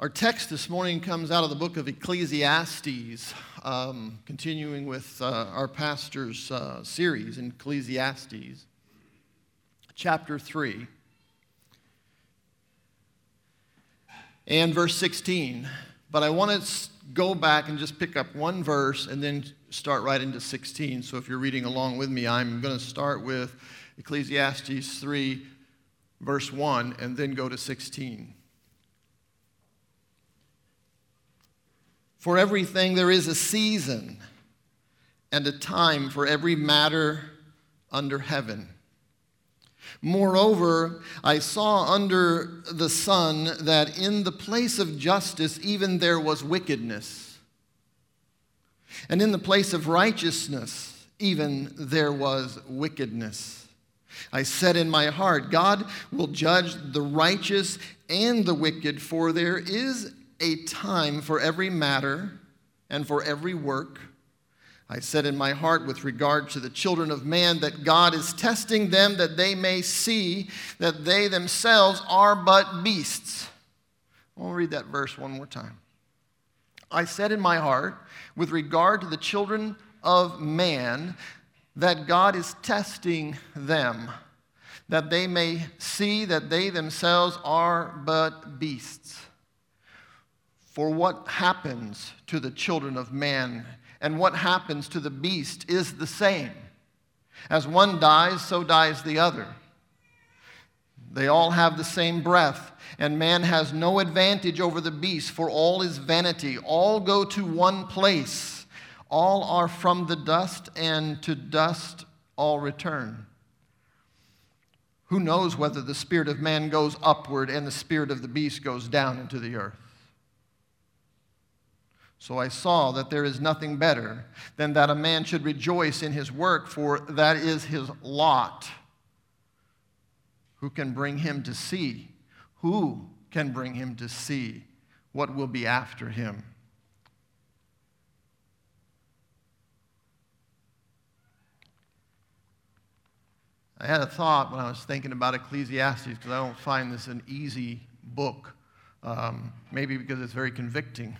Our text this morning comes out of the book of Ecclesiastes, continuing with our pastor's series in Ecclesiastes, chapter 3, and verse 16. But I want to go back and just pick up one verse and then start right into 16. So if you're reading along with me, I'm going to start with Ecclesiastes 3, verse 1, and then go to 16. For everything there is a season and a time for every matter under heaven. Moreover, I saw under the sun that in the place of justice even there was wickedness, and in the place of righteousness even there was wickedness. I said in my heart, God will judge the righteous and the wicked, for there is a time for every matter and for every work. I said in my heart with regard to the children of man that God is testing them that they may see that they themselves are but beasts. I'll read that verse one more time. I said in my heart with regard to the children of man that God is testing them that they may see that they themselves are but beasts. For what happens to the children of man and what happens to the beast is the same. As one dies, so dies the other. They all have the same breath, and man has no advantage over the beast, for all is vanity. All go to one place. All are from the dust, and to dust all return. Who knows whether the spirit of man goes upward and the spirit of the beast goes down into the earth? So I saw that there is nothing better than that a man should rejoice in his work, for that is his lot. Who can bring him to see? Who can bring him to see what will be after him? I had a thought when I was thinking about Ecclesiastes, because I don't find this an easy book, maybe because it's very convicting.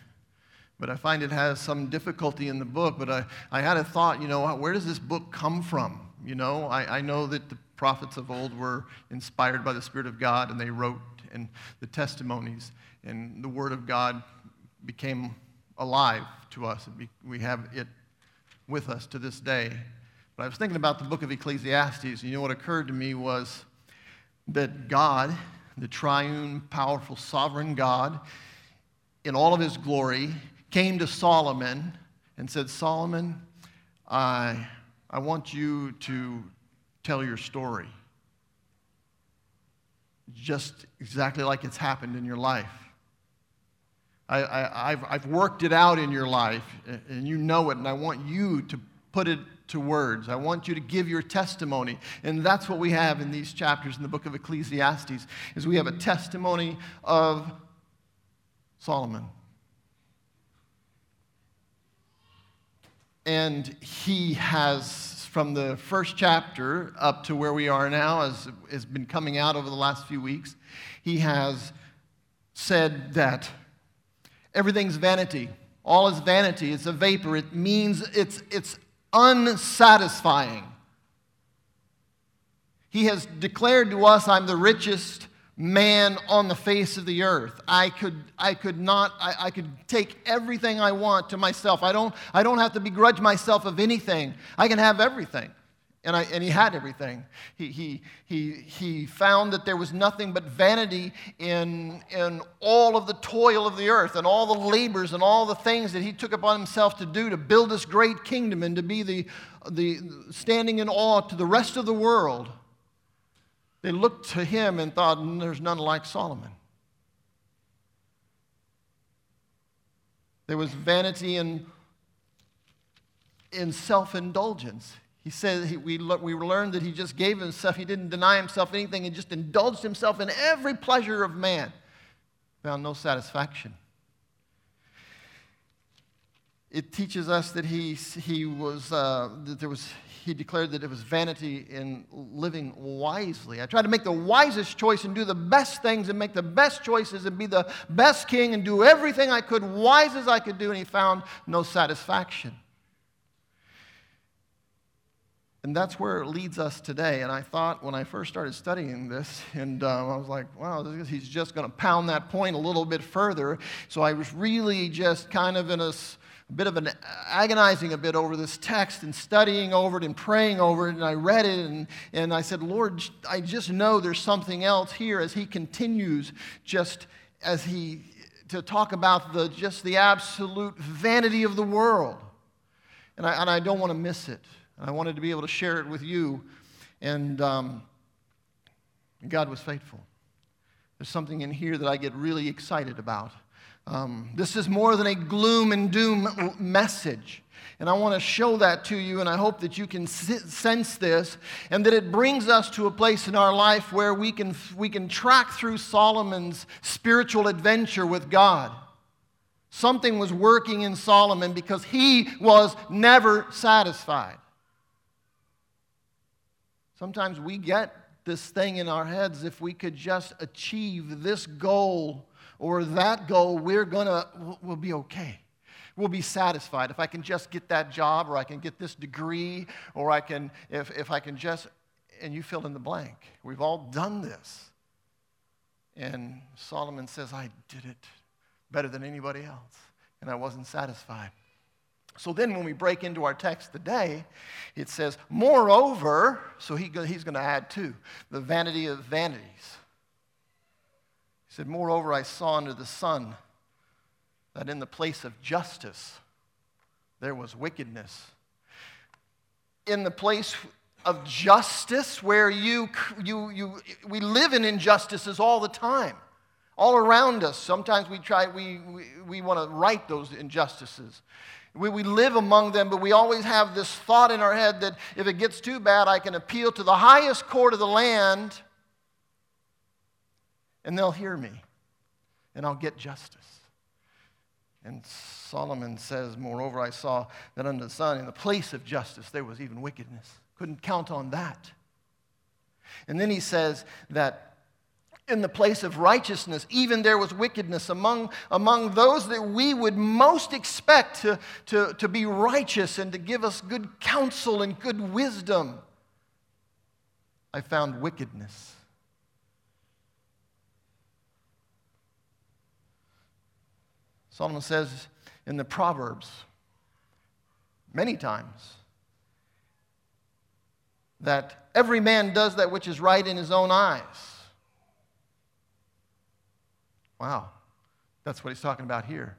But I find it has some difficulty in the book. But I had a thought, where does this book come from? I know that the prophets of old were inspired by the Spirit of God, and they wrote, and the testimonies, and the Word of God became alive to us. We have it with us to this day. But I was thinking about the book of Ecclesiastes, and what occurred to me was that God, the triune, powerful, sovereign God, in all of his glory, came to Solomon and said, Solomon, I want you to tell your story just exactly like it's happened in your life. I've worked it out in your life, and you know it, and I want you to put it to words. I want you to give your testimony. And that's what we have in these chapters in the book of Ecclesiastes, is we have a testimony of Solomon. And he has, from the first chapter up to where we are now, as has been coming out over the last few weeks, he has said that everything's vanity. All is vanity. It's a vapor. It means it's unsatisfying. He has declared to us, I'm the richest man on the face of the earth. I could take everything I want to myself. I don't have to begrudge myself of anything. I can have everything. And he had everything. He found that there was nothing but vanity in all of the toil of the earth and all the labors and all the things that he took upon himself to do to build this great kingdom and to be the standing in awe to the rest of the world. They looked to him and thought, there's none like Solomon. There was vanity in self-indulgence. He said we learned that he just gave himself. He didn't deny himself anything. He just indulged himself in every pleasure of man. Found no satisfaction. It teaches us that he declared that it was vanity in living wisely. I try to make the wisest choice and do the best things and make the best choices and be the best king and do everything I could, wise as I could do, and he found no satisfaction. And that's where it leads us today. And I thought when I first started studying this, and I was like, wow, he's just going to pound that point a little bit further. So I was really just kind of in a bit of an agonizing a bit over this text and studying over it and praying over it. And I read it and I said, Lord, I just know there's something else here as he continues to talk about the absolute vanity of the world. And I don't want to miss it. I wanted to be able to share it with you, and God was faithful. There's something in here that I get really excited about. This is more than a gloom and doom message, and I want to show that to you, and I hope that you can sense this, and that it brings us to a place in our life where we can track through Solomon's spiritual adventure with God. Something was working in Solomon because he was never satisfied. Sometimes we get this thing in our heads, if we could just achieve this goal or that goal, we'll be okay. We'll be satisfied. If I can just get that job, or I can get this degree, or and you fill in the blank. We've all done this. And Solomon says, I did it better than anybody else, and I wasn't satisfied. So then when we break into our text today, it says, moreover, so he's going to add to the vanity of vanities. He said, moreover, I saw under the sun that in the place of justice there was wickedness. In the place of justice where we live in injustices all the time. All around us, sometimes we want to right those injustices. We live among them, but we always have this thought in our head that if it gets too bad, I can appeal to the highest court of the land, and they'll hear me, and I'll get justice. And Solomon says, moreover, I saw that under the sun, in the place of justice, there was even wickedness. Couldn't count on that. And then he says that in the place of righteousness, even there was wickedness among those that we would most expect to be righteous and to give us good counsel and good wisdom. I found wickedness. Solomon says in the Proverbs many times that every man does that which is right in his own eyes. Wow, that's what he's talking about here.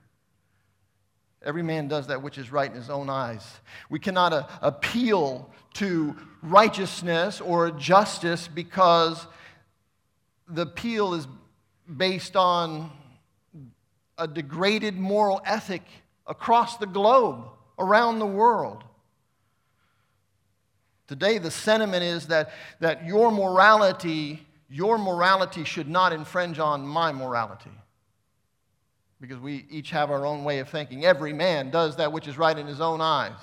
Every man does that which is right in his own eyes. We cannot appeal to righteousness or justice because the appeal is based on a degraded moral ethic across the globe, around the world. Today, the sentiment is that your morality should not infringe on my morality, because we each have our own way of thinking. Every man does that which is right in his own eyes.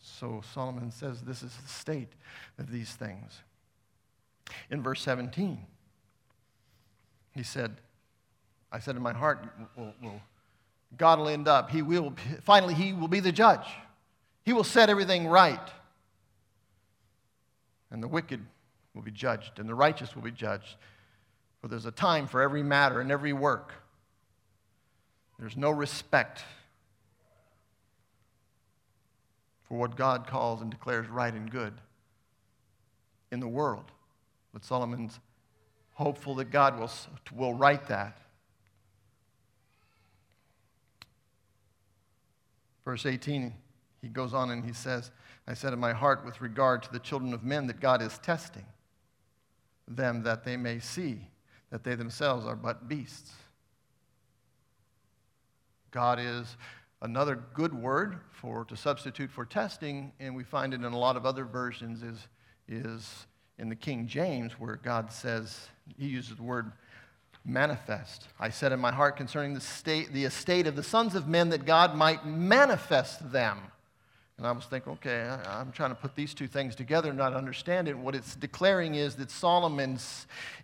So Solomon says this is the state of these things. In verse 17, he said, I said in my heart, God will end up. He will be the judge. He will set everything right. And the wicked will be judged, and the righteous will be judged. For there's a time for every matter and every work. There's no respect for what God calls and declares right and good in the world. But Solomon's hopeful that God will right that. Verse 18, he goes on and he says, I said in my heart with regard to the children of men that God is testing them, that they may see that they themselves are but beasts. God is another good word to substitute for testing, and we find it in a lot of other versions, is in the King James, where God says, he uses the word manifest. I said in my heart concerning the estate of the sons of men that God might manifest them. And I was thinking, okay, I'm trying to put these two things together and not understand it. What it's declaring is that Solomon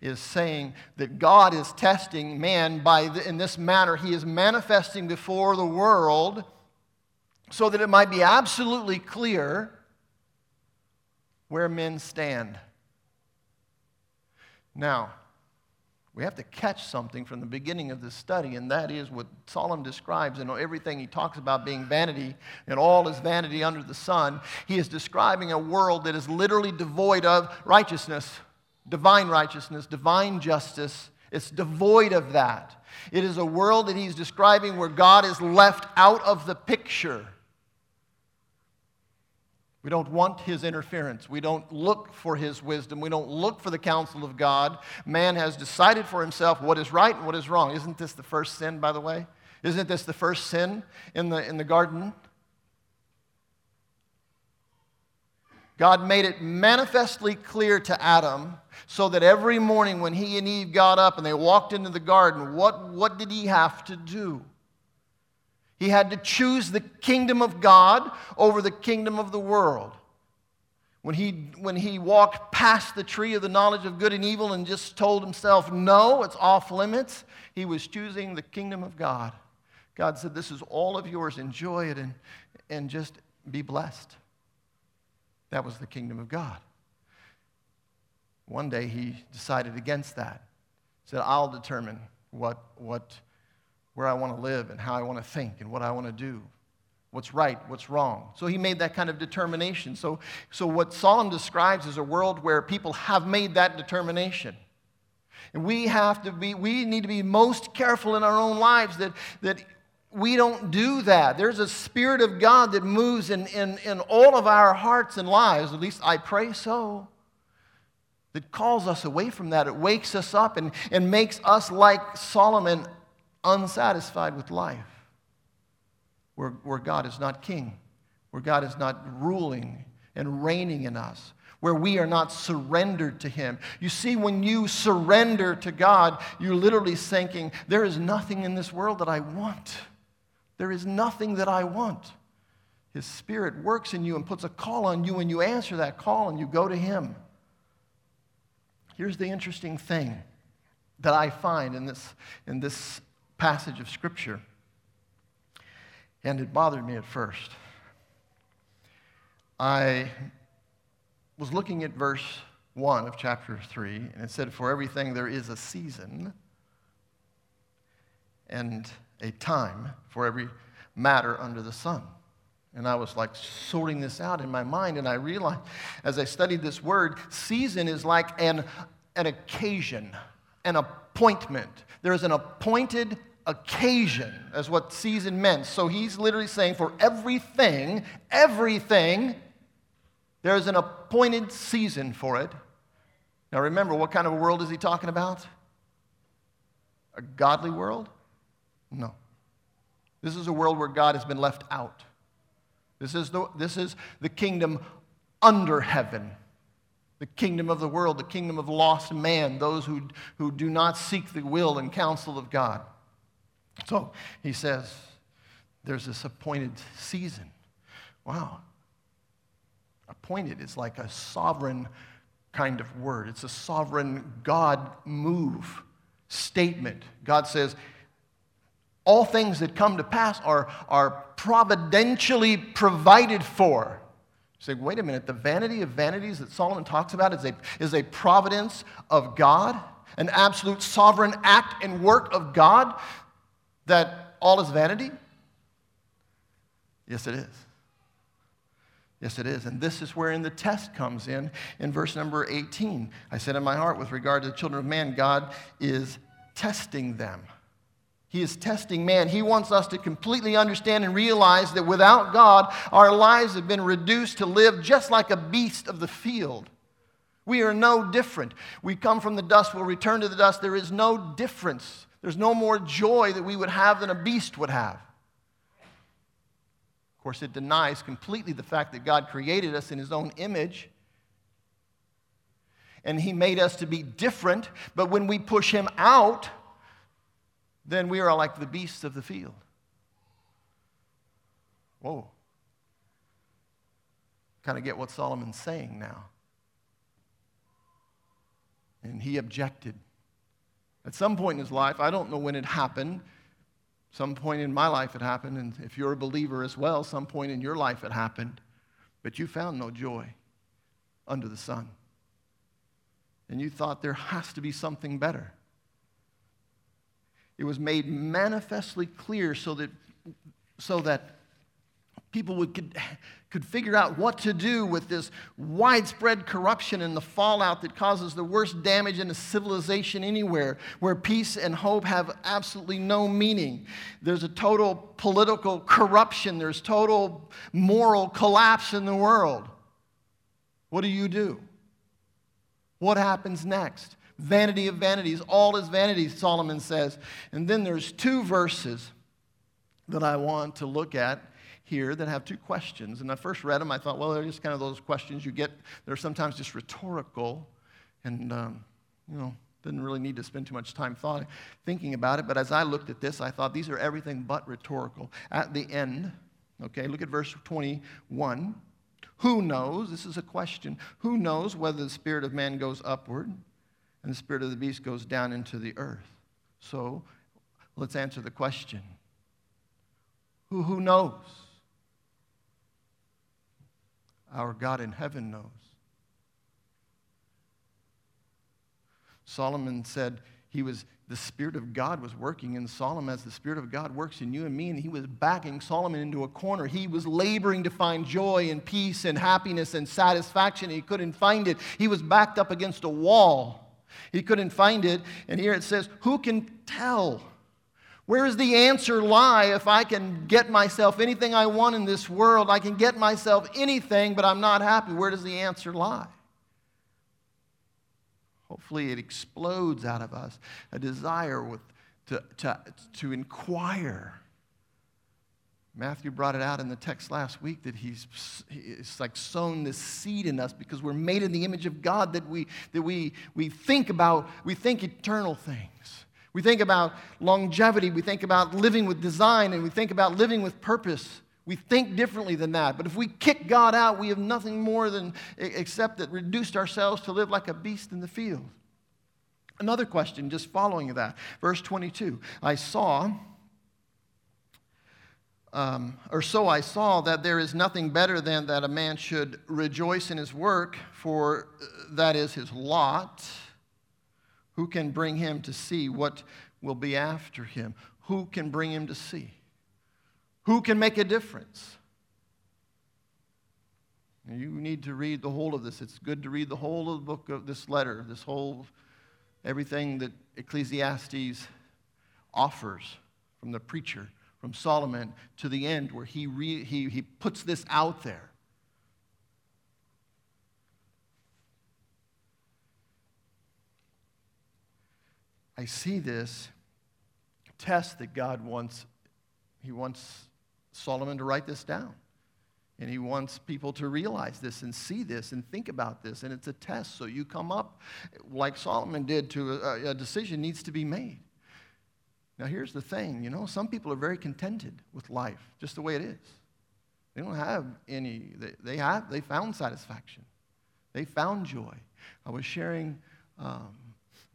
is saying that God is testing man in this manner. He is manifesting before the world so that it might be absolutely clear where men stand. Now, we have to catch something from the beginning of this study, and that is what Solomon describes in everything he talks about being vanity, and all is vanity under the sun. He is describing a world that is literally devoid of righteousness, divine justice. It's devoid of that. It is a world that he's describing where God is left out of the picture. We don't want his interference. We don't look for his wisdom. We don't look for the counsel of God. Man has decided for himself what is right and what is wrong. Isn't this the first sin, by the way? Isn't this the first sin in the garden? God made it manifestly clear to Adam so that every morning when he and Eve got up and they walked into the garden, what did he have to do? He had to choose the kingdom of God over the kingdom of the world. When he walked past the tree of the knowledge of good and evil and just told himself, no, it's off limits, he was choosing the kingdom of God. God said, this is all of yours. Enjoy it and just be blessed. That was the kingdom of God. One day he decided against that. He said, I'll determine where I want to live and how I want to think and what I want to do, what's right, what's wrong. So he made that kind of determination. So what Solomon describes is a world where people have made that determination. And we need to be most careful in our own lives that we don't do that. There's a Spirit of God that moves in all of our hearts and lives, at least I pray so, that calls us away from that. It wakes us up and makes us like Solomon, unsatisfied with life, where God is not king, where God is not ruling and reigning in us, where we are not surrendered to him. You see, when you surrender to God, you're literally thinking, there is nothing in this world that I want. There is nothing that I want. His Spirit works in you and puts a call on you, and you answer that call and you go to him. Here's the interesting thing that I find in this passage of Scripture, and it bothered me at first. I was looking at verse 1 of chapter 3, and it said, for everything there is a season and a time for every matter under the sun. And I was like sorting this out in my mind, and I realized as I studied this word, season is like an occasion, an appointment. There is an appointed occasion, as what season meant. So he's literally saying for everything, there is an appointed season for it. Now remember, what kind of a world is he talking about? A godly world? No. This is a world where God has been left out. This is the kingdom under heaven. The kingdom of the world, the kingdom of lost man, those who do not seek the will and counsel of God. So he says, there's this appointed season. Wow. Appointed is like a sovereign kind of word. It's a sovereign God move, statement. God says, all things that come to pass are providentially provided for. You say, wait a minute, the vanity of vanities that Solomon talks about is a providence of God, an absolute sovereign act and work of God, that all is vanity? Yes, it is. Yes, it is. And this is wherein the test comes in verse number 18. I said in my heart, with regard to the children of man, God is testing them. He is testing man. He wants us to completely understand and realize that without God, our lives have been reduced to live just like a beast of the field. We are no different. We come from the dust, we'll return to the dust. There is no difference. There's no more joy that we would have than a beast would have. Of course, it denies completely the fact that God created us in his own image. And he made us to be different, but when we push him out, then we are like the beasts of the field. Whoa. Kind of get what Solomon's saying now. And he objected. At some point in his life, I don't know when it happened. Some point in my life it happened, and if you're a believer as well, some point in your life it happened, but you found no joy under the sun. And you thought there has to be something better. It was made manifestly clear so that people could figure out what to do with this widespread corruption and the fallout that causes the worst damage in a civilization anywhere, where peace and hope have absolutely no meaning. There's a total political corruption. There's total moral collapse in the world. What do? What happens next? Vanity of vanities. All is vanity, Solomon says. And then there's two verses that I want to look at here that have two questions. And I first read them, I thought, well, they're just kind of those questions you get. They're sometimes just rhetorical, and didn't really need to spend too much time thinking about it. But as I looked at this, I thought these are everything but rhetorical. At the end, okay, look at verse 21. Who knows? This is a question. Who knows whether the spirit of man goes upward and the spirit of the beast goes down into the earth? So let's answer the question. Who knows? Our God in heaven knows. Solomon said the Spirit of God was working in Solomon as the Spirit of God works in you and me, and he was backing Solomon into a corner. He was laboring to find joy and peace and happiness and satisfaction, and he couldn't find it. He was backed up against a wall. He couldn't find it, and here it says, who can tell? Where does the answer lie if I can get myself anything I want in this world? I can get myself anything, but I'm not happy. Where does the answer lie? Hopefully it explodes out of us, a desire to inquire. Matthew brought it out in the text last week that it's like sown this seed in us because we're made in the image of God, that we think eternal things. We think about longevity, we think about living with design, and we think about living with purpose. We think differently than that. But if we kick God out, we have nothing more than except that reduced ourselves to live like a beast in the field. Another question just following that. Verse 22, I saw that there is nothing better than that a man should rejoice in his work, for that is his lot. Who can bring him to see what will be after him? Who can bring him to see? Who can make a difference? You need to read the whole of this. It's good to read the whole of the book of this letter, everything that Ecclesiastes offers from the preacher, from Solomon to the end, where he puts this out there. I see this test that God wants. He wants Solomon to write this down. And he wants people to realize this and see this and think about this. And it's a test. So you come up, like Solomon did, to a decision needs to be made. Now here's the thing, some people are very contented with life, just the way it is. They don't have any, they found satisfaction. They found joy. I was sharing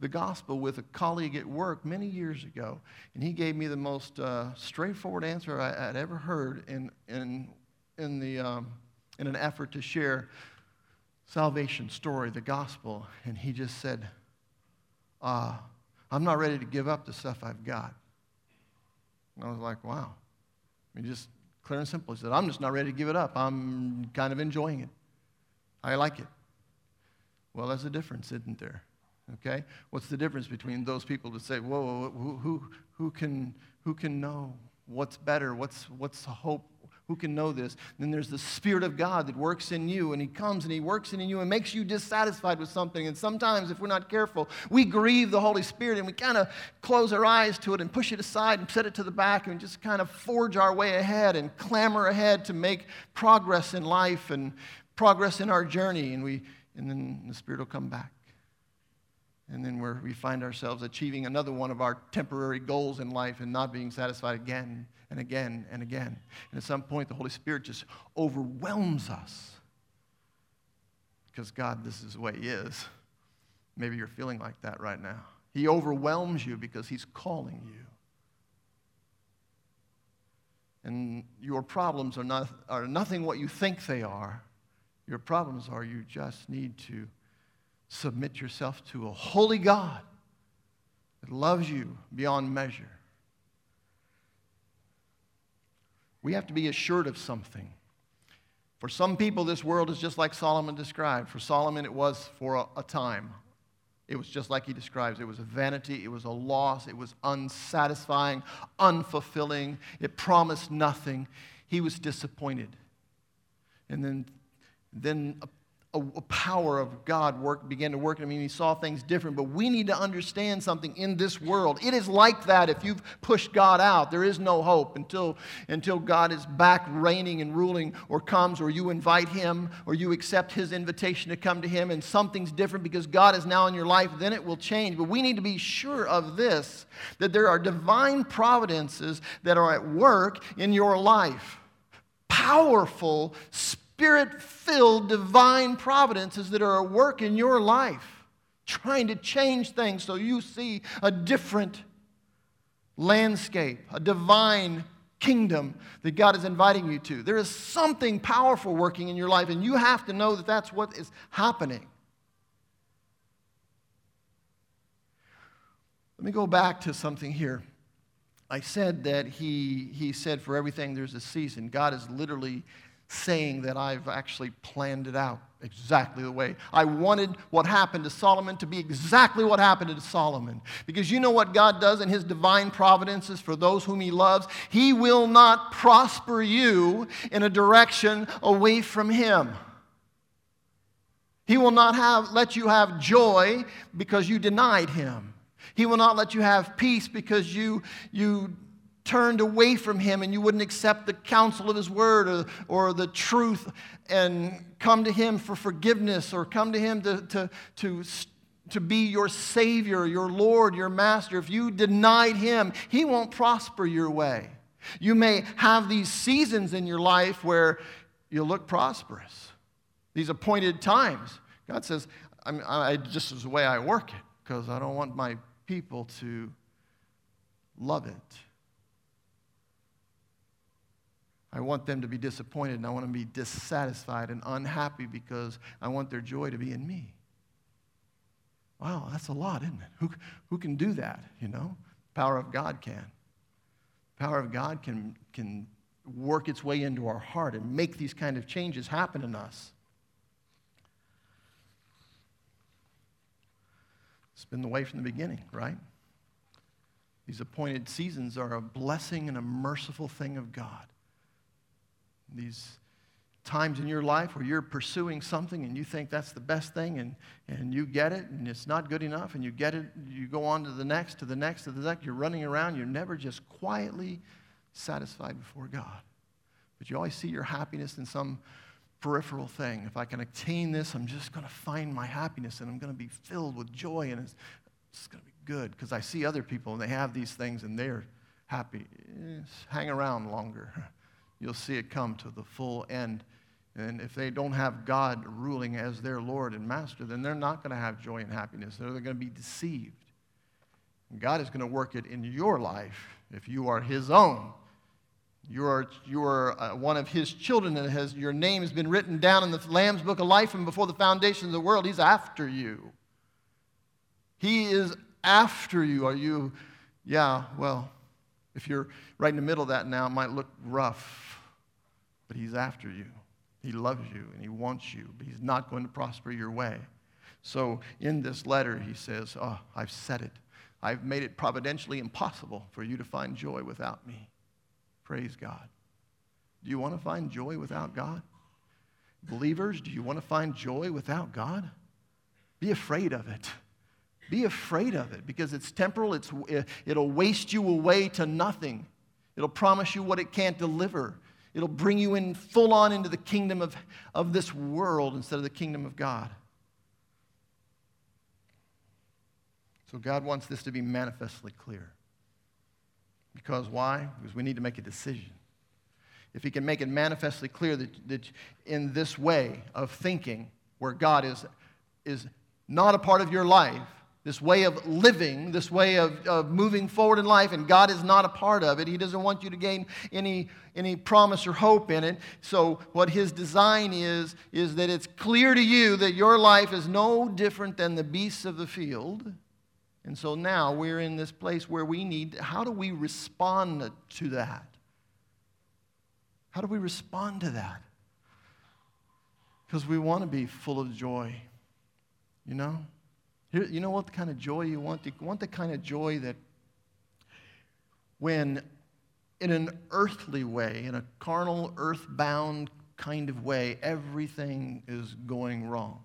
the gospel with a colleague at work many years ago, and he gave me the most straightforward answer I had ever heard in an effort to share salvation story, the gospel. And he just said, I'm not ready to give up the stuff I've got. And I was like, wow. I mean, just clear and simple. He said, I'm just not ready to give it up. I'm kind of enjoying it. I like it. Well, there's a difference, isn't there? Okay, what's the difference between those people that say, "Whoa, who can know what's better? What's the hope? Who can know this?" And then there's the Spirit of God that works in you, and He comes and He works in you and makes you dissatisfied with something. And sometimes, if we're not careful, we grieve the Holy Spirit and we kind of close our eyes to it and push it aside and set it to the back and just kind of forge our way ahead and clamor ahead to make progress in life and progress in our journey. And then the Spirit will come back. and then we find ourselves achieving another one of our temporary goals in life and not being satisfied again and again and again. And at some point, the Holy Spirit just overwhelms us because, God, this is the way He is. Maybe you're feeling like that right now. He overwhelms you because He's calling you. And your problems are nothing what you think they are. Your problems are you just need to submit yourself to a holy God that loves you beyond measure. We have to be assured of something. For some people, this world is just like Solomon described. For Solomon, it was for a time. It was just like he describes. It was a vanity. It was a loss. It was unsatisfying, unfulfilling. It promised nothing. He was disappointed. And then a power of God began to work in him, and he saw things different. But we need to understand something in this world. It is like that. If you've pushed God out, there is no hope until God is back reigning and ruling, or comes, or you invite Him, or you accept His invitation to come to Him, and something's different because God is now in your life, then it will change. But we need to be sure of this, that there are divine providences that are at work in your life. Powerful, Spirit-filled, divine providences that are at work in your life, trying to change things so you see a different landscape, a divine kingdom that God is inviting you to. There is something powerful working in your life, and you have to know that that's what is happening. Let me go back to something here. I said that he said for everything there's a season. God is literally saying that I've actually planned it out exactly the way. I wanted what happened to Solomon to be exactly what happened to Solomon. Because you know what God does in His divine providences for those whom He loves? He will not prosper you in a direction away from Him. He will not let you have joy because you denied Him. He will not let you have peace because you turned away from Him and you wouldn't accept the counsel of His word or the truth and come to Him for forgiveness, or come to Him to be your Savior, your Lord, your Master. If you denied Him, He won't prosper your way. You may have these seasons in your life where you look prosperous, these appointed times. God says, I just is the way I work it, because I don't want my people to love it. I want them to be disappointed, and I want them to be dissatisfied and unhappy because I want their joy to be in me. Wow, that's a lot, isn't it? Who can do that, you know? The power of God can. The power of God can work its way into our heart and make these kind of changes happen in us. It's been the way from the beginning, right? These appointed seasons are a blessing and a merciful thing of God. These times in your life where you're pursuing something and you think that's the best thing, and you get it and it's not good enough, and you get it, you go on to the next, to the next, to the next. You're running around. You're never just quietly satisfied before God. But you always see your happiness in some peripheral thing. If I can attain this, I'm just going to find my happiness and I'm going to be filled with joy, and it's going to be good because I see other people and they have these things and they're happy. Hang around longer. You'll see it come to the full end. And if they don't have God ruling as their Lord and Master, then they're not going to have joy and happiness. They're going to be deceived. And God is going to work it in your life if you are His own. You are one of His children, and your name has been written down in the Lamb's Book of Life, and before the foundation of the world, He's after you. He is after you. If you're right in the middle of that now, it might look rough, but He's after you. He loves you, and He wants you, but He's not going to prosper your way. So in this letter, he says, oh, I've said it. I've made it providentially impossible for you to find joy without me. Praise God. Do you want to find joy without God? Believers, do you want to find joy without God? Be afraid of it. Be afraid of it, because it's temporal. It'll waste you away to nothing. It'll promise you what it can't deliver. It'll bring you in full on into the kingdom of this world instead of the kingdom of God. So God wants this to be manifestly clear. Because why? Because we need to make a decision. If he can make it manifestly clear that in this way of thinking, where God is not a part of your life, this way of living, this way of moving forward in life, and God is not a part of it. He doesn't want you to gain any promise or hope in it. So what his design is that it's clear to you that your life is no different than the beasts of the field. And so now we're in this place where we need, how do we respond to that? How do we respond to that? Because we want to be full of joy, you know? You know what kind of joy you want? You want the kind of joy that when in an earthly way, in a carnal, earthbound kind of way, everything is going wrong.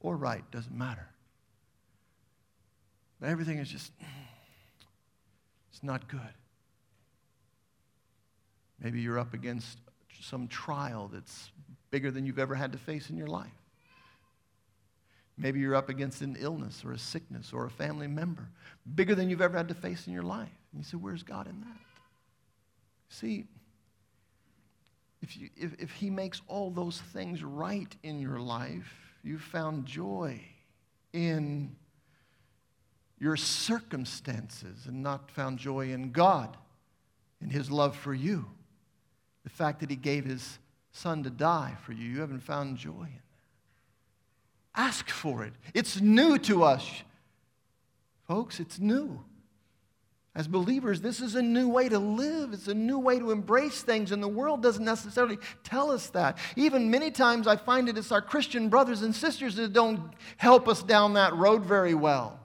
Or right, doesn't matter. But everything is just, it's not good. Maybe you're up against some trial that's bigger than you've ever had to face in your life. Maybe you're up against an illness or a sickness or a family member, bigger than you've ever had to face in your life. And you say, where's God in that? See, if he makes all those things right in your life, you've found joy in your circumstances and not found joy in God, in his love for you. The fact that he gave his son to die for you, you haven't found joy in. Ask for it. It's new to us. Folks, it's new. As believers, this is a new way to live. It's a new way to embrace things, and the world doesn't necessarily tell us that. Even many times I find it's our Christian brothers and sisters that don't help us down that road very well.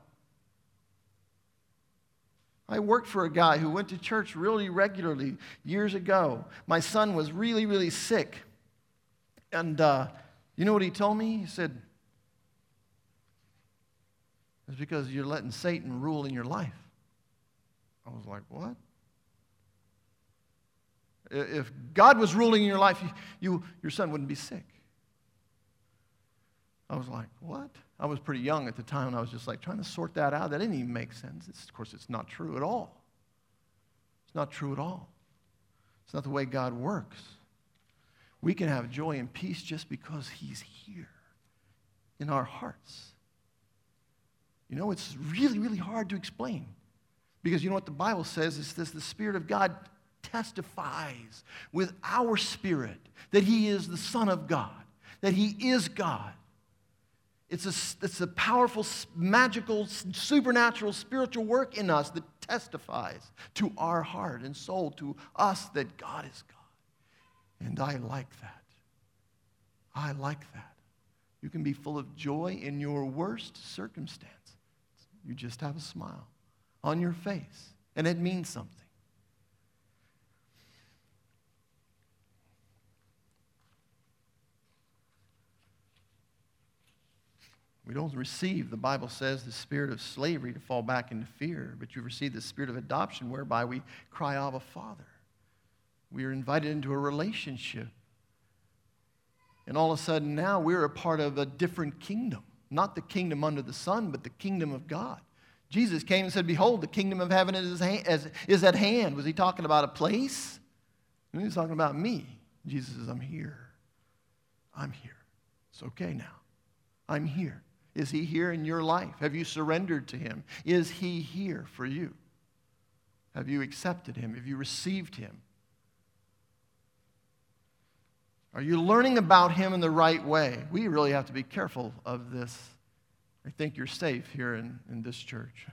I worked for a guy who went to church really regularly years ago. My son was really, really sick. And you know what he told me? He said, it's because you're letting Satan rule in your life. I was like, what? If God was ruling in your life, your son wouldn't be sick. I was like, what? I was pretty young at the time, and I was just like trying to sort that out. That didn't even make sense. Of course, it's not true at all. It's not true at all. It's not the way God works. We can have joy and peace just because he's here in our hearts. You know, it's really, really hard to explain. Because you know what the Bible says? It says the Spirit of God testifies with our spirit that he is the Son of God, that he is God. It's a powerful, magical, supernatural, spiritual work in us that testifies to our heart and soul, to us, that God is God. And I like that. I like that. You can be full of joy in your worst circumstance. You just have a smile on your face, and it means something. We don't receive, the Bible says, the spirit of slavery to fall back into fear, but you receive the spirit of adoption whereby we cry, Abba, Father. We are invited into a relationship. And all of a sudden now we're a part of a different kingdom. Not the kingdom under the sun, but the kingdom of God. Jesus came and said, behold, the kingdom of heaven is at hand. Was he talking about a place? No, he was talking about me. Jesus says, I'm here. I'm here. It's okay now. I'm here. Is he here in your life? Have you surrendered to him? Is he here for you? Have you accepted him? Have you received him? Are you learning about him in the right way? We really have to be careful of this. I think you're safe here in this church.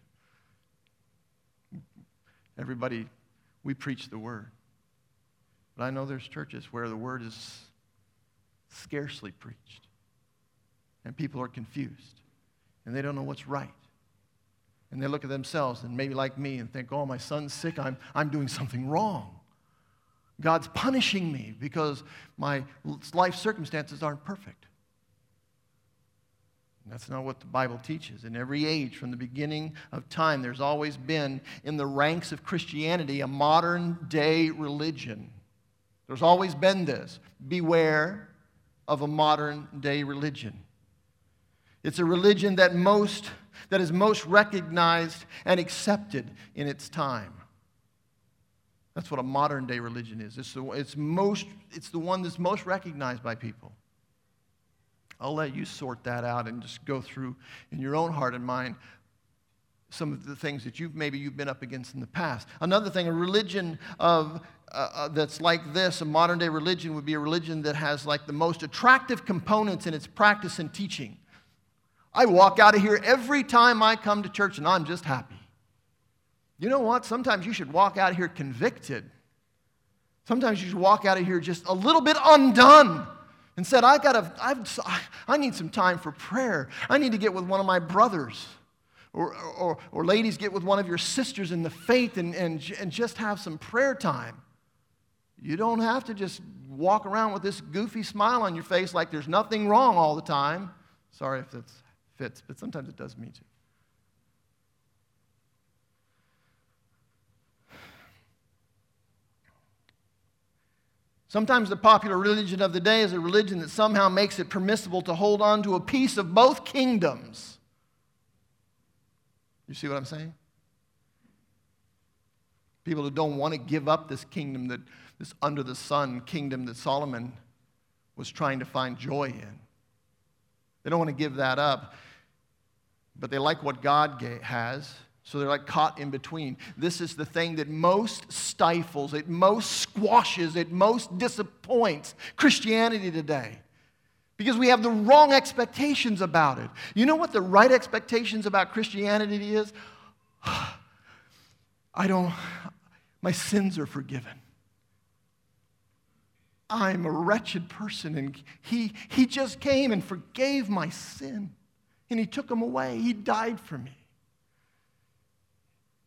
Everybody, we preach the word. But I know there's churches where the word is scarcely preached. And people are confused. And they don't know what's right. And they look at themselves and maybe like me and think, oh, my son's sick, I'm doing something wrong. God's punishing me because my life circumstances aren't perfect. And that's not what the Bible teaches. In every age, from the beginning of time, there's always been in the ranks of Christianity a modern-day religion. There's always been this. Beware of a modern-day religion. It's a religion that most that is most recognized and accepted in its time. That's what a modern-day religion is. It's the one that's most recognized by people. I'll let you sort that out and just go through in your own heart and mind some of the things that you've been up against in the past. Another thing, a religion of that's like this, a modern-day religion would be a religion that has like the most attractive components in its practice and teaching. I walk out of here every time I come to church and I'm just happy. You know what? Sometimes you should walk out of here convicted. Sometimes you should walk out of here just a little bit undone and said, I need some time for prayer. I need to get with one of my brothers. Or ladies, get with one of your sisters in the faith and just have some prayer time. You don't have to just walk around with this goofy smile on your face like there's nothing wrong all the time. Sorry if that fits, but sometimes it does mean to. Sometimes the popular religion of the day is a religion that somehow makes it permissible to hold on to a piece of both kingdoms. You see what I'm saying? People who don't want to give up this kingdom, this under the sun kingdom that Solomon was trying to find joy in. They don't want to give that up, but they like what God has, so they're like caught in between. This is the thing that most stifles, it most squashes, it most disappoints Christianity today. Because we have the wrong expectations about it. You know what the right expectations about Christianity is? My sins are forgiven. I'm a wretched person, and he just came and forgave my sin. And he took them away. He died for me.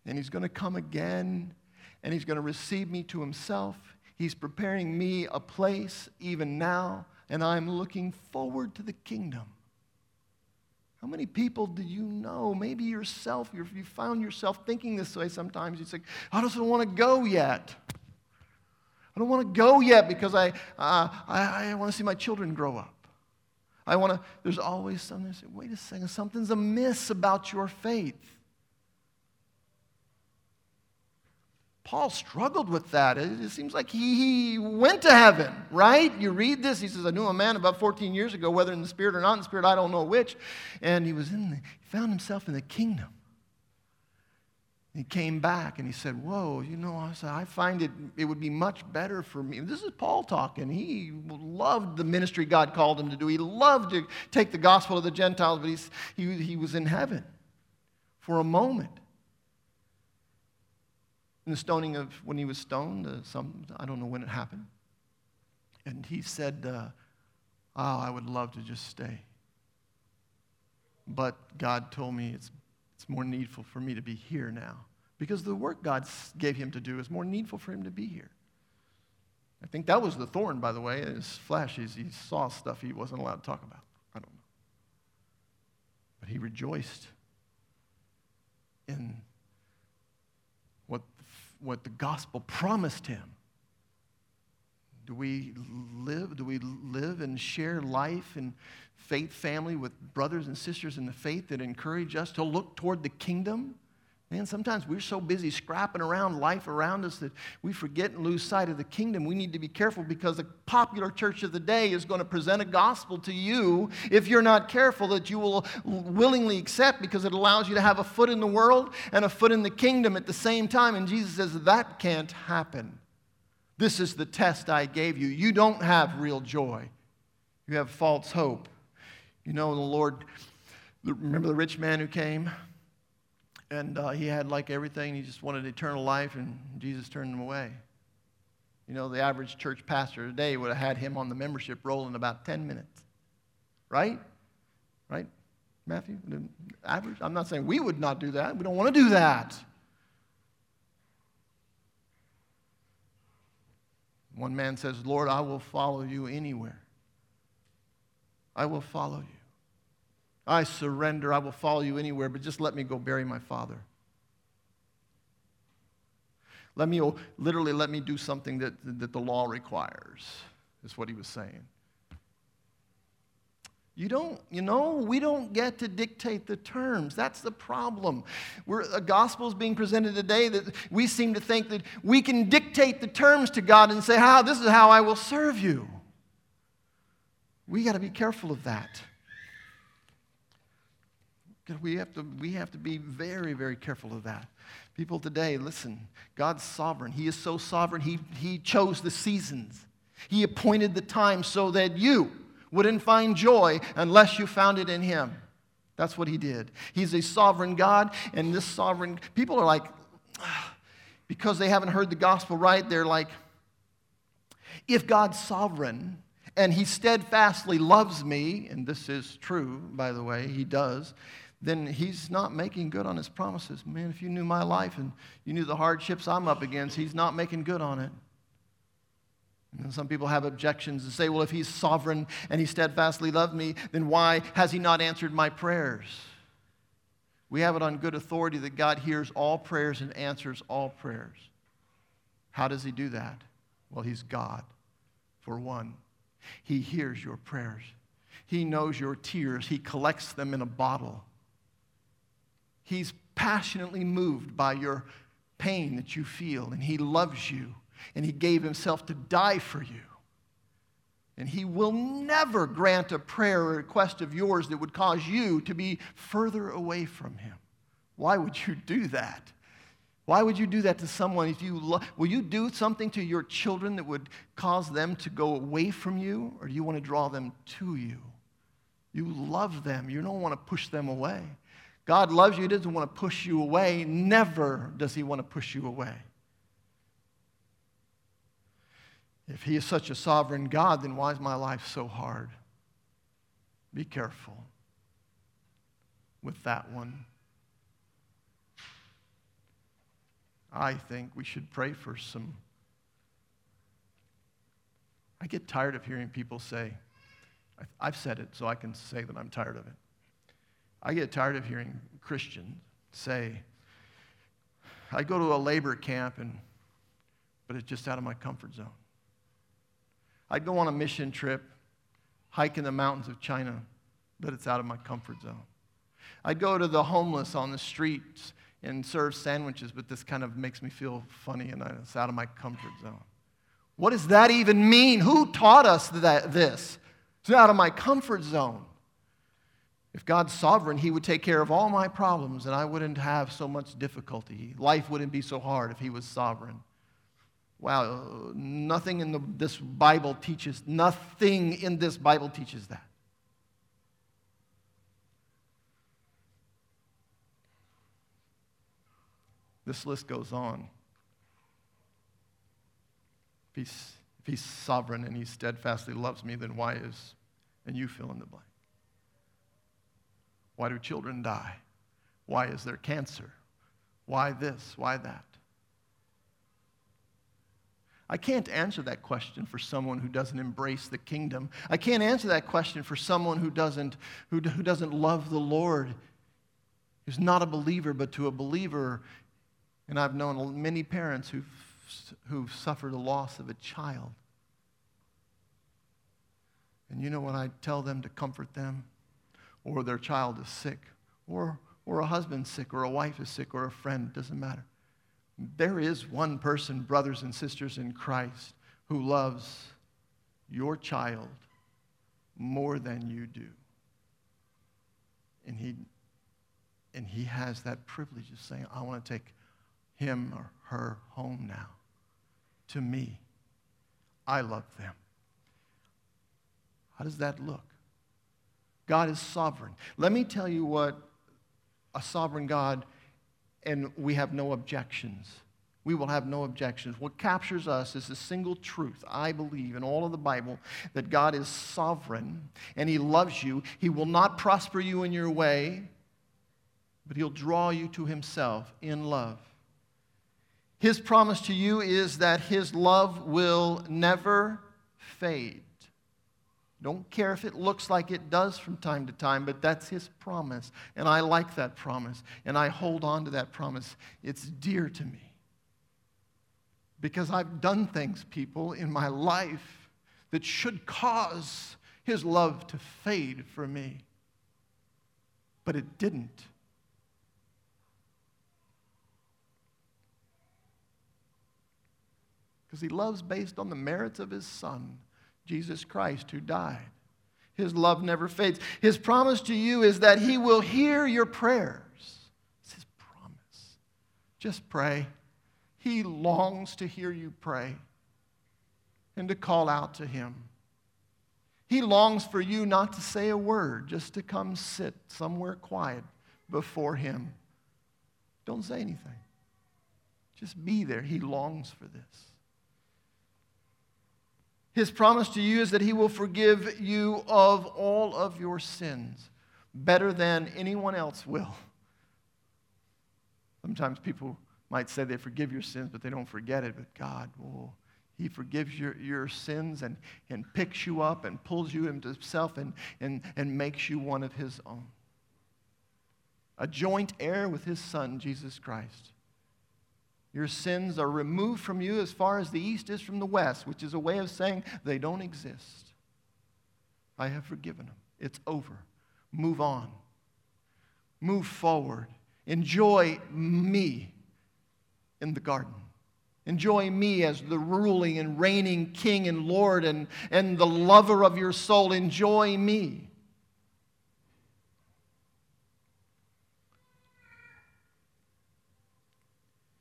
And he's going to come again, and he's going to receive me to himself. He's preparing me a place even now. And I'm looking forward to the kingdom. How many people do you know? Maybe yourself, you found yourself thinking this way sometimes. You say, I just don't want to go yet. I don't want to go yet because I want to see my children grow up. There's always something that says, wait a second, something's amiss about your faith. Paul struggled with that. It seems like he went to heaven, right? You read this, he says, I knew a man about 14 years ago, whether in the spirit or not in the spirit, I don't know which. And he found himself in the kingdom. He came back and he said, whoa, I find it would be much better for me. This is Paul talking. He loved the ministry God called him to do. He loved to take the gospel to the Gentiles, but he was in heaven for a moment. In the stoning of when he was stoned, I don't know when it happened. And he said, I would love to just stay. But God told me it's more needful for me to be here now. Because the work God gave him to do is more needful for him to be here. I think that was the thorn, by the way. In his flesh, he saw stuff he wasn't allowed to talk about. I don't know. But he rejoiced in what the gospel promised him. Do we live and share life and faith family with brothers and sisters in the faith that encourage us to look toward the kingdom? Man, sometimes we're so busy scrapping around life around us that we forget and lose sight of the kingdom. We need to be careful because the popular church of the day is going to present a gospel to you if you're not careful that you will willingly accept because it allows you to have a foot in the world and a foot in the kingdom at the same time. And Jesus says, that can't happen. This is the test I gave you. You don't have real joy. You have false hope. You know, the Lord, remember the rich man who came? And he had like everything. He just wanted eternal life, and Jesus turned him away. You know, the average church pastor today would have had him on the membership roll in about 10 minutes. Right? Right, Matthew? Average? I'm not saying we would not do that. We don't want to do that. One man says, Lord, I will follow you anywhere. I will follow you. I surrender, I will follow you anywhere, but just let me go bury my father. Let me do something that the law requires, is what he was saying. We don't get to dictate the terms. That's the problem. A gospel is being presented today that we seem to think that we can dictate the terms to God and say, this is how I will serve you. We got to be careful of that. We have to be very, very careful of that. People today, listen, God's sovereign. He is so sovereign, He chose the seasons. He appointed the time so that you wouldn't find joy unless you found it in Him. That's what He did. He's a sovereign God, and this sovereign... People are like, because they haven't heard the gospel right, they're like, if God's sovereign and He steadfastly loves me, and this is true, by the way, He does, then He's not making good on His promises. Man, if you knew my life and you knew the hardships I'm up against, He's not making good on it. And some people have objections and say, well, if He's sovereign and He steadfastly loved me, then why has He not answered my prayers? We have it on good authority that God hears all prayers and answers all prayers. How does He do that? Well, He's God, for one. He hears your prayers. He knows your tears. He collects them in a bottle. He's passionately moved by your pain that you feel, and He loves you. And He gave Himself to die for you. And He will never grant a prayer or request of yours that would cause you to be further away from Him. Why would you do that? Why would you do that to someone? Will you do something to your children that would cause them to go away from you? Or do you want to draw them to you? You love them. You don't want to push them away. God loves you. He doesn't want to push you away. Never does He want to push you away. If He is such a sovereign God, then why is my life so hard? Be careful with that one. I think we should pray for some... I get tired of hearing people say, I've said it so I can say that I'm tired of it. I get tired of hearing Christians say, I go to a labor camp, but it's just out of my comfort zone. I'd go on a mission trip, hike in the mountains of China, but it's out of my comfort zone. I'd go to the homeless on the streets and serve sandwiches, but this kind of makes me feel funny, and it's out of my comfort zone. What does that even mean? Who taught us this? It's out of my comfort zone. If God's sovereign, He would take care of all my problems, and I wouldn't have so much difficulty. Life wouldn't be so hard if He was sovereign. Wow, nothing in this Bible teaches that. This list goes on. If He's sovereign and He steadfastly loves me, then why is, and you fill in the blank. Why do children die? Why is there cancer? Why this? Why that? I can't answer that question for someone who doesn't embrace the kingdom. I can't answer that question for someone who doesn't love the Lord, who's not a believer, but to a believer. And I've known many parents who've suffered the loss of a child. And you know what I tell them to comfort them? Or their child is sick, or a husband's sick, or a wife is sick, or a friend, it doesn't matter. There is one person, brothers and sisters in Christ, who loves your child more than you do. And he has that privilege of saying, I want to take him or her home now. To me, I love them. How does that look? God is sovereign. Let me tell you what a sovereign God and we have no objections. We will have no objections. What captures us is the single truth, I believe, in all of the Bible, that God is sovereign and He loves you. He will not prosper you in your way, but He'll draw you to Himself in love. His promise to you is that His love will never fade. Don't care if it looks like it does from time to time, but that's His promise. And I like that promise. And I hold on to that promise. It's dear to me. Because I've done things, people, in my life that should cause his love to fade for me. But it didn't. Because he loves based on the merits of his Son, Jesus Christ, who died. His love never fades. His promise to you is that he will hear your prayers. It's his promise. Just pray. He longs to hear you pray and to call out to him. He longs for you not to say a word, just to come sit somewhere quiet before him. Don't say anything. Just be there. He longs for this. His promise to you is that he will forgive you of all of your sins, better than anyone else will. Sometimes people might say they forgive your sins, but they don't forget it. But God, he forgives your sins and picks you up and pulls you into himself and makes you one of his own. A joint heir with his Son, Jesus Christ. Your sins are removed from you as far as the east is from the west, which is a way of saying they don't exist. I have forgiven them. It's over. Move on. Move forward. Enjoy me in the garden. Enjoy me as the ruling and reigning King and Lord and the lover of your soul. Enjoy me.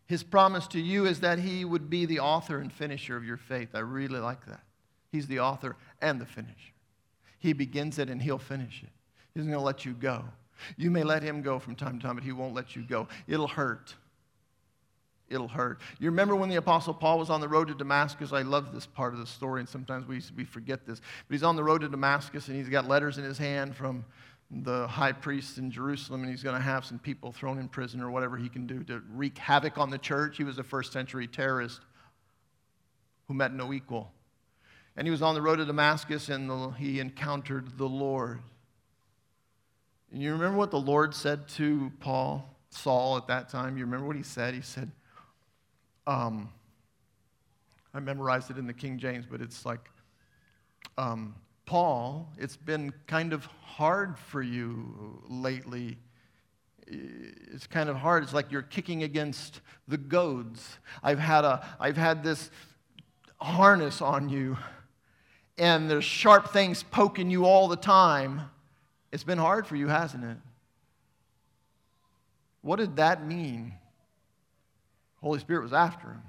His promise to you is that he would be the author and finisher of your faith. I really like that. He's the author and the finisher. He begins it and he'll finish it. He isn't going to let you go. You may let him go from time to time, but he won't let you go. It'll hurt. It'll hurt. You remember when the Apostle Paul was on the road to Damascus? I love this part of the story, and sometimes we forget this. But he's on the road to Damascus, and he's got letters in his hand from the high priest in Jerusalem, and he's going to have some people thrown in prison or whatever he can do to wreak havoc on the church. He was a first-century terrorist who met no equal. And he was on the road to Damascus, and he encountered the Lord. And you remember what the Lord said to Paul, Saul at that time? You remember what he said? He said, I memorized it in the King James, but it's like, Paul, it's been kind of hard for you lately. It's kind of hard. It's like you're kicking against the goads. I've had this harness on you, and there's sharp things poking you all the time. It's been hard for you, hasn't it? What did that mean? The Holy Spirit was after him.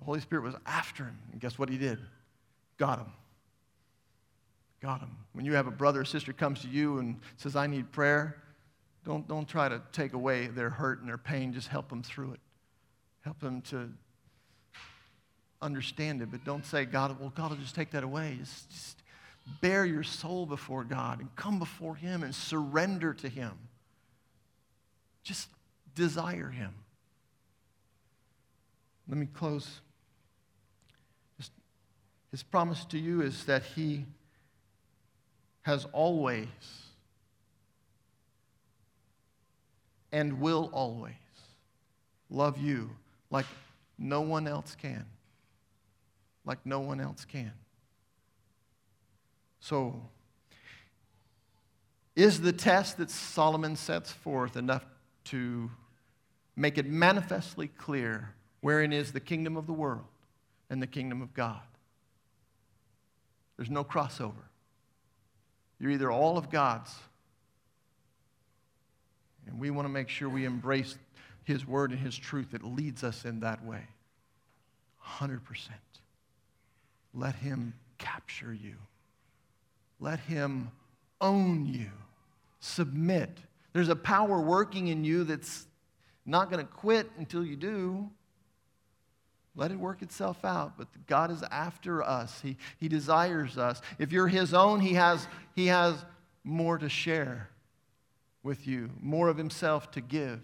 The Holy Spirit was after him. And guess what he did? Got him. Got him. When you have a brother or sister comes to you and says, I need prayer, don't try to take away their hurt and their pain. Just help them through it. Help them to understand it. But don't say, God will just take that away. Just bear your soul before God and come before him and surrender to him. Just desire him. Let me close. His promise to you is that he has always and will always love you like no one else can. Like no one else can. So, is the test that Solomon sets forth enough to make it manifestly clear wherein is the kingdom of the world and the kingdom of God? There's no crossover. You're either all of God's, and we want to make sure we embrace his word and his truth that leads us in that way. 100%. Let him capture you. Let him own you. Submit. There's a power working in you that's not going to quit until you do. Let it work itself out, but God is after us. He desires us. If you're his own, he has more to share with you, more of himself to give.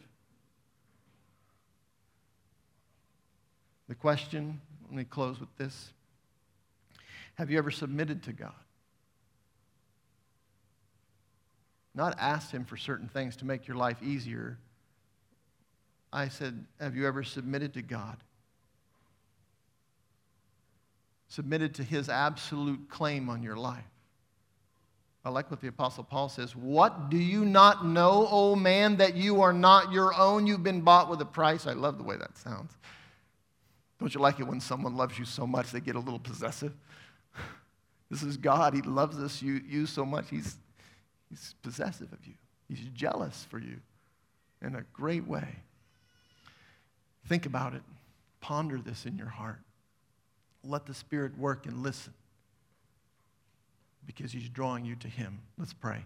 The question, let me close with this. Have you ever submitted to God? Not asked him for certain things to make your life easier. I said, have you ever submitted to God? Submitted to his absolute claim on your life. I like what the Apostle Paul says. What do you not know, O man, that you are not your own? You've been bought with a price. I love the way that sounds. Don't you like it when someone loves you so much they get a little possessive? This is God. He loves us you so much. He's possessive of you. He's jealous for you in a great way. Think about it. Ponder this in your heart. Let the Spirit work and listen, because he's drawing you to him. Let's pray.